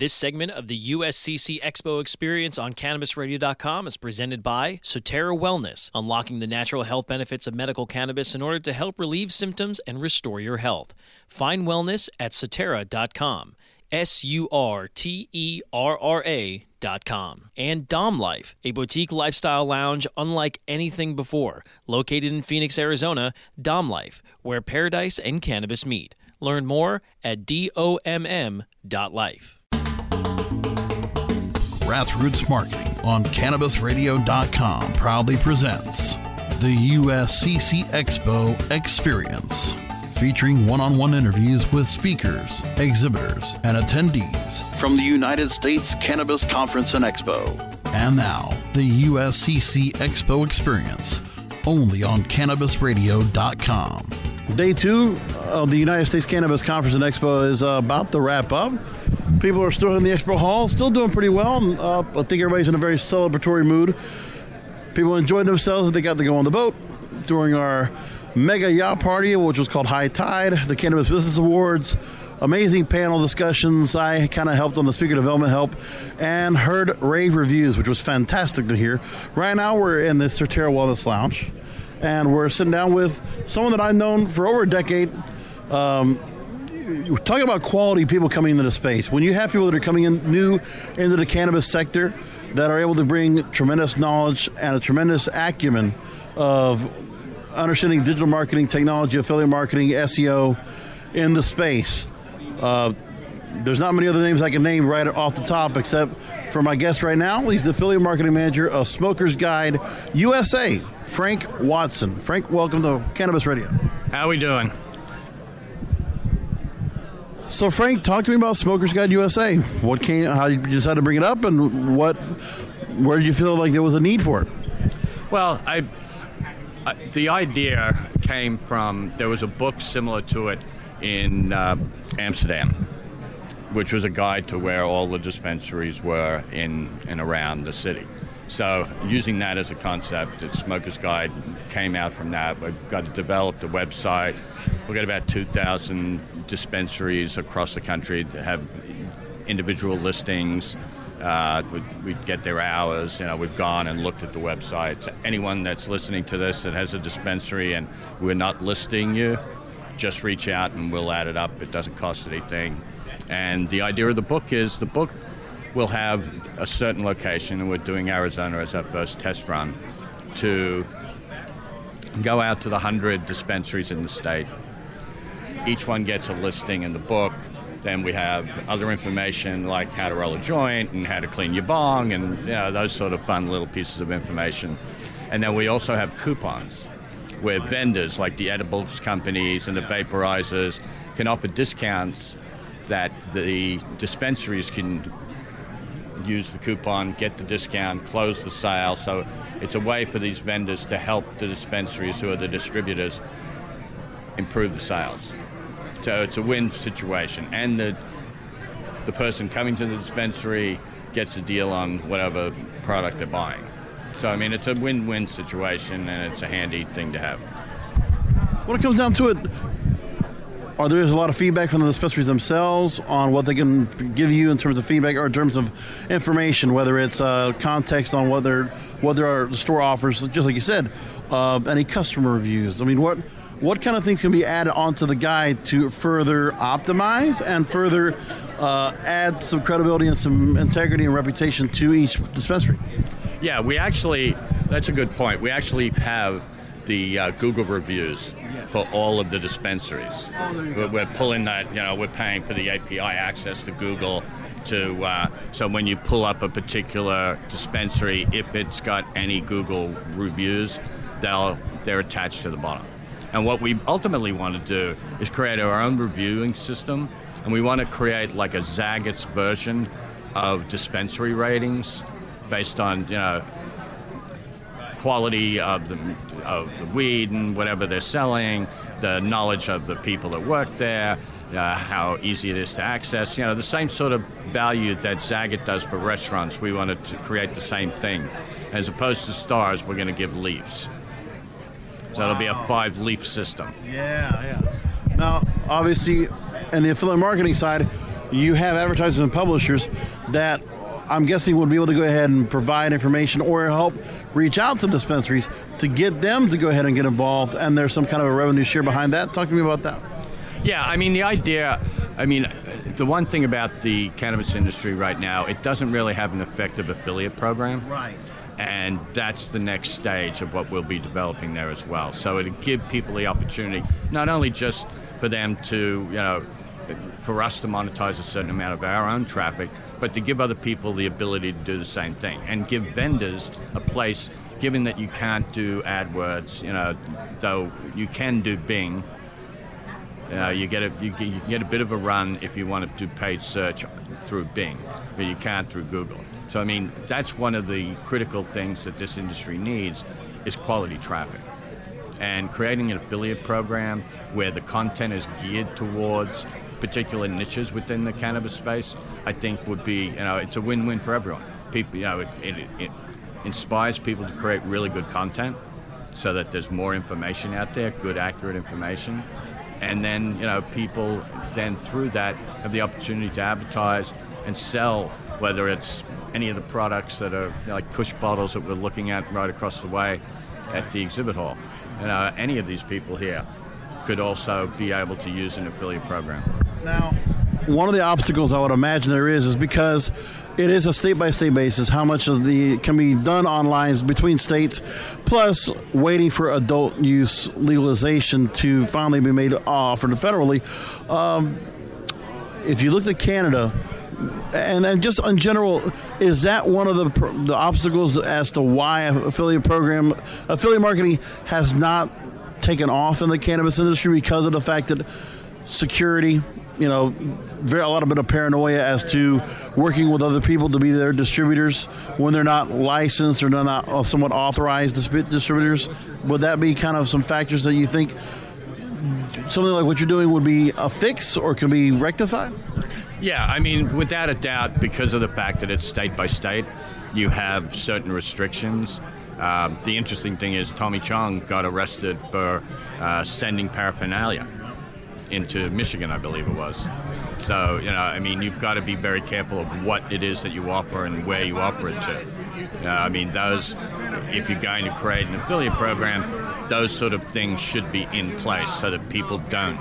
This segment of the USCC Expo experience on CannabisRadio.com is presented by Surterra Wellness, unlocking the natural health benefits of medical cannabis in order to help relieve symptoms and restore your health. Find wellness at Surterra.com, Surterra.com. And Dom Life, a boutique lifestyle lounge unlike anything before. Located in Phoenix, Arizona, Dom Life, where paradise and cannabis meet. Learn more at domm.life. Grassroots Marketing on CannabisRadio.com proudly presents the USCC Expo Experience, featuring one-on-one interviews with speakers, exhibitors, and attendees from the United States Cannabis Conference and Expo. And now, the USCC Expo Experience, only on CannabisRadio.com. Day 2 of the United States Cannabis Conference and Expo is about to wrap up. People are still in the expo hall, still doing pretty well. I think everybody's in a very celebratory mood. People enjoyed themselves. They got to go on the boat during our mega yacht party, which was called High Tide, the Cannabis Business Awards, amazing panel discussions. I kind of helped on the speaker development help and heard rave reviews, which was fantastic to hear. Right now we're in the Surterra Wellness Lounge, and we're sitting down with someone that I've known for over a decade. We're talking about quality people coming into the space. When you have people that are coming in new into the cannabis sector that are able to bring tremendous knowledge and a tremendous acumen of understanding digital marketing, technology, affiliate marketing, SEO in the space. There's not many other names I can name right off the top except for my guest right now. He's the affiliate marketing manager of Smoker's Guide USA, Frank Watson. Frank, welcome to Cannabis Radio. How we doing? So Frank, talk to me about Smoker's Guide USA. What came? How did you decide to bring it up, and where did you feel like there was a need for it? Well, the idea came from there was a book similar to it in Amsterdam, which was a guide to where all the dispensaries were in and around the city. So using that as a concept, it's Smoker's Guide came out from that. We've got to develop the website. We've got about 2,000 dispensaries across the country that have individual listings. We get their hours. You know, we've gone and looked at the website. So anyone that's listening to this that has a dispensary and we're not listing you, just reach out and we'll add it up. It doesn't cost anything. And the idea of the book is the book will have a certain location, and we're doing Arizona as our first test run, to go out to the 100 dispensaries in the state. Each one gets a listing in the book. Then we have other information like how to roll a joint and how to clean your bong and, you know, those sort of fun little pieces of information. And then we also have coupons where vendors like the edibles companies and the vaporizers can offer discounts that the dispensaries can use the coupon, get the discount, close the sale. So it's a way for these vendors to help the dispensaries who are the distributors improve the sales. So it's a win situation. And the the person coming to the dispensary gets a deal on whatever product they're buying. So, I mean, it's a win-win situation, and it's a handy thing to have. When it comes down to it, there's a lot of feedback from the dispensaries themselves on what they can give you in terms of feedback or in terms of information, whether it's context on what their store offers, just like you said, any customer reviews. I mean, what kind of things can be added onto the guide to further optimize and further add some credibility and some integrity and reputation to each dispensary? Yeah, that's a good point. We actually have the Google reviews for all of the dispensaries. We're pulling that, we're paying for the API access to Google to, so when you pull up a particular dispensary, if it's got any Google reviews, they're attached to the bottom. And what we ultimately want to do is create our own reviewing system, and we want to create like a Zagat's version of dispensary ratings based on, quality of the weed and whatever they're selling, the knowledge of the people that work there, how easy it is to access. The same sort of value that Zagat does for restaurants, we wanted to create the same thing. As opposed to stars, we're going to give leaves. So It'll be a 5-leaf system. Yeah. Now, obviously, in the affiliate marketing side, you have advertisers and publishers that I'm guessing would be able to go ahead and provide information or help reach out to dispensaries to get them to go ahead and get involved, and there's some kind of a revenue share behind that. Talk to me about that. Yeah, I mean, the one thing about the cannabis industry right now, it doesn't really have an effective affiliate program. Right. And that's the next stage of what we'll be developing there as well. So it'll give people the opportunity, not only just for them to, for us to monetize a certain amount of our own traffic, but to give other people the ability to do the same thing and give vendors a place, given that you can't do AdWords, though you can do Bing. You get a bit of a run if you want to do paid search through Bing, but you can't through Google. So, I mean, that's one of the critical things that this industry needs is quality traffic. And creating an affiliate program where the content is geared towards particular niches within the cannabis space, I think would be, it's a win-win for everyone. People, it inspires people to create really good content so that there's more information out there, good, accurate information. And then, people then through that have the opportunity to advertise and sell, whether it's any of the products that are like Kush bottles that we're looking at right across the way at the exhibit hall. Any of these people here could also be able to use an affiliate program. Now, one of the obstacles I would imagine there is because it is a state-by-state basis, how much of the can be done online between states, plus waiting for adult use legalization to finally be made offered federally. If you look at Canada, and just in general, is that one of the obstacles as to why affiliate marketing has not taken off in the cannabis industry? Because of the fact that security, a lot of bit of paranoia as to working with other people to be their distributors when they're not licensed or they're not somewhat authorized distributors. Would that be kind of some factors that you think something like what you're doing would be a fix or can be rectified? Yeah, I mean, without a doubt, because of the fact that it's state by state, you have certain restrictions. The interesting thing is Tommy Chong got arrested for sending paraphernalia into Michigan, I believe it was. So, you've got to be very careful of what it is that you offer and where you offer it to. If you're going to create an affiliate program, those sort of things should be in place so that people don't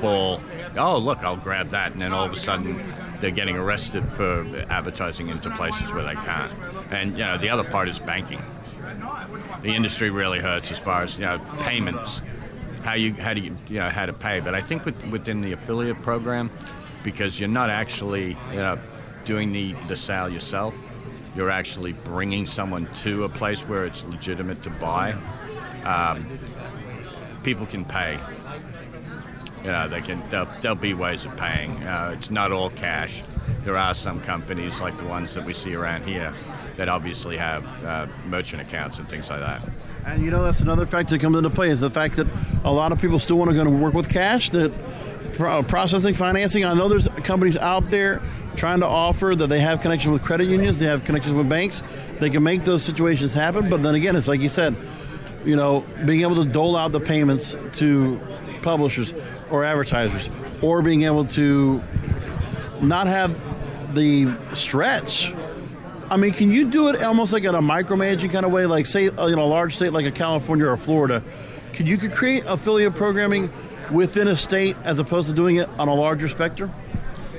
fall, oh, look, I'll grab that, and then all of a sudden they're getting arrested for advertising into places where they can't. And, the other part is banking. The industry really hurts as far as, payments, how to pay. But I think within the affiliate program, because you're not actually doing the sale yourself, you're actually bringing someone to a place where it's legitimate to buy. People can pay. There'll be ways of paying. It's not all cash. There are some companies like the ones that we see around here that obviously have merchant accounts and things like that. And that's another factor that comes into play is the fact that a lot of people still want to go and work with cash. That processing, financing. I know there's companies out there trying to offer that they have connections with credit unions, they have connections with banks. They can make those situations happen, but then again, it's like you said, you know, being able to dole out the payments to publishers or advertisers, or being able to not have the stretch. I mean, can you do it almost like in a micromanaging kind of way, like say in a large state like a California or Florida? Could you create affiliate programming within a state as opposed to doing it on a larger spectrum?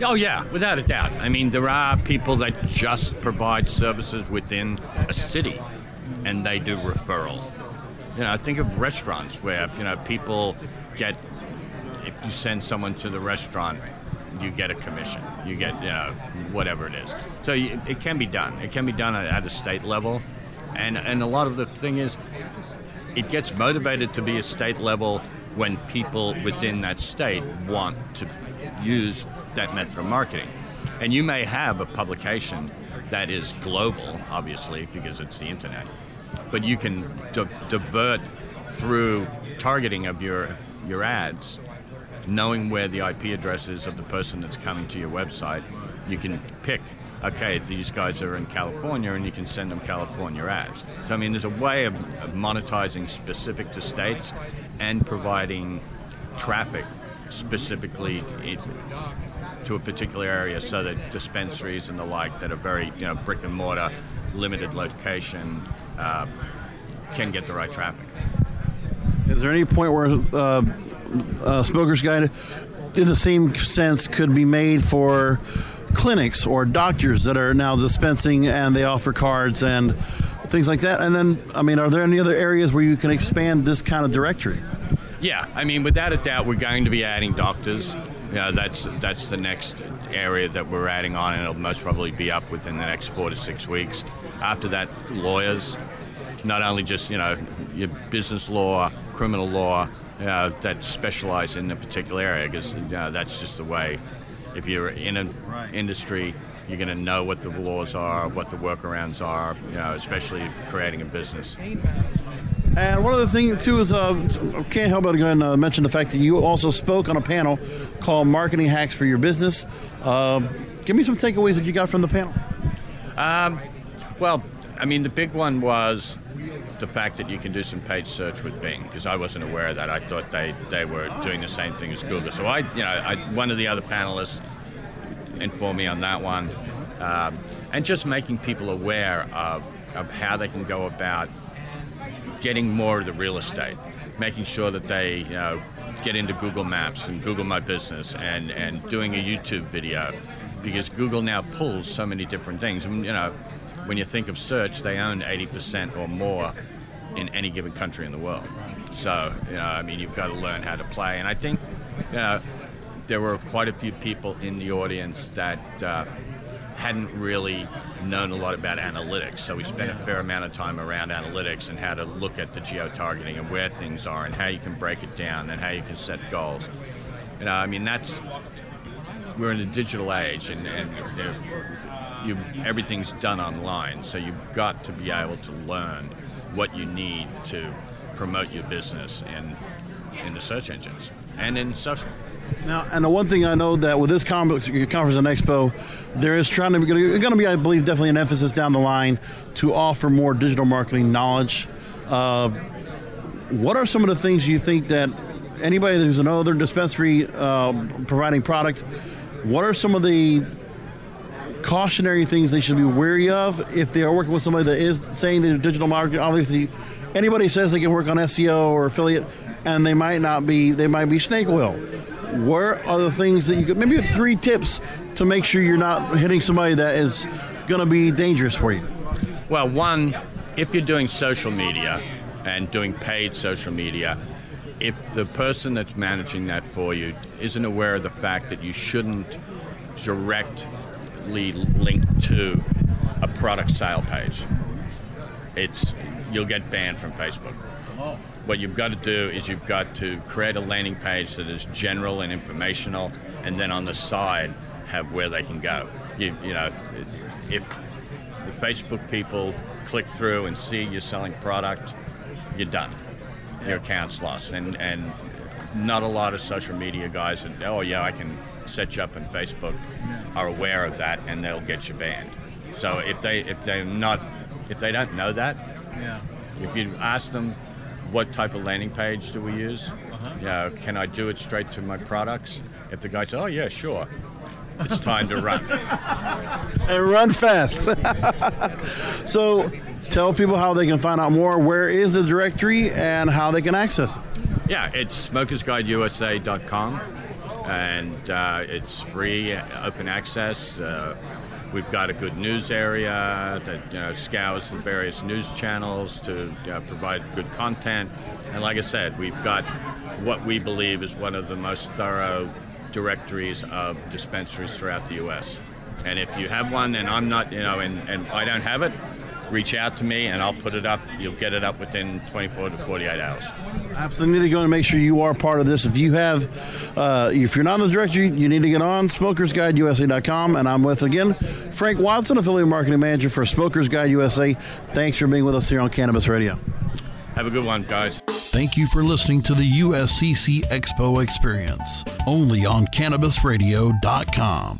Oh, yeah, without a doubt. I mean, there are people that just provide services within a city, and they do referrals. You know, think of restaurants where, you know, people get, if you send someone to the restaurant, you get a commission, you get, you know, whatever it is. So it can be done. It can be done at a state level. And a lot of the thing is, it gets motivated to be a state level when people within that state want to use that method of marketing. And you may have a publication that is global, obviously, because it's the internet, but you can divert through targeting of your ads, knowing where the IP address is of the person that's coming to your website. You can pick, okay, these guys are in California, and you can send them California ads. So, I mean, there's a way of monetizing specific to states and providing traffic specifically to a particular area, so that dispensaries and the like that are very, you know, brick and mortar, limited location, can get the right traffic. Is there any point where Smoker's Guide, in the same sense, could be made for clinics or doctors that are now dispensing and they offer cards and things like that? And then, I mean, are there any other areas where you can expand this kind of directory? Yeah, I mean, without a doubt, we're going to be adding doctors. You know, that's the next area that we're adding on, and it'll most probably be up within the next 4 to 6 weeks. After that, lawyers, not only just, you know, your business law, criminal law, that specialize in a particular area, because, you know, that's just the way. If you're in an industry, you're going to know what the laws are, what the workarounds are, you know, especially creating a business. And one other thing, too, is I can't help but go ahead and mention the fact that you also spoke on a panel called Marketing Hacks for Your Business. Give me some takeaways that you got from the panel. Well, I mean, the big one was the fact that you can do some paid search with Bing, because I wasn't aware of that. I thought they were doing the same thing as Google. So I one of the other panelists informed me on that one, and just making people aware of how they can go about getting more of the real estate, making sure that they, you know, get into Google Maps and Google My Business, and doing a YouTube video, because Google now pulls so many different things. And, you know, when you think of search, they own 80% or more in any given country in the world. So, you know, I mean, you've got to learn how to play. And I think, you know, there were quite a few people in the audience that hadn't really known a lot about analytics. So we spent a fair amount of time around analytics and how to look at the geo-targeting and where things are and how you can break it down and how you can set goals. You know, I mean, we're in a digital age, and everything's done online, so you've got to be able to learn what you need to promote your business in the search engines and in social. Now, and the one thing I know that with this conference and expo, there is going to be, I believe, definitely an emphasis down the line to offer more digital marketing knowledge. What are some of the things you think that anybody who's another dispensary providing product, what are some of the cautionary things they should be wary of if they are working with somebody that is saying they're digital marketing? Obviously, anybody says they can work on SEO or affiliate, and they might not be. They might be snake oil. Where are the things that you could, maybe 3 tips to make sure you're not hitting somebody that is going to be dangerous for you? Well, one, if you're doing social media and doing paid social media, if the person that's managing that for you isn't aware of the fact that you shouldn't direct linked to a product sale page, you'll get banned from Facebook. What you've got to do is you've got to create a landing page that is general and informational, and then on the side have where they can go. You know, if the Facebook people click through and see you're selling product, you're done. Your account's lost, and not a lot of social media guys that, oh yeah, I can set you up on Facebook, are aware of that, and they'll get you banned. So if they don't know that, if you ask them what type of landing page do we use, can I do it straight to my products? If the guy says, oh yeah, sure, it's time to run. And run fast. So tell people how they can find out more. Where is the directory and how they can access it? Yeah, it's smokersguideusa.com, and it's free, open access. We've got a good news area that scours the various news channels to provide good content. And like I said, we've got what we believe is one of the most thorough directories of dispensaries throughout the U.S. And if you have one and I'm not, and I don't have it, reach out to me and I'll put it up. You'll get it up within 24 to 48 hours. Absolutely going to make sure you are part of this. If you have, if you're not in the directory, you need to get on smokersguideusa.com. And I'm with, again, Frank Watson, Affiliate Marketing Manager for Smoker's Guide USA. Thanks for being with us here on Cannabis Radio. Have a good one, guys. Thank you for listening to the USCC Expo Experience, only on CannabisRadio.com.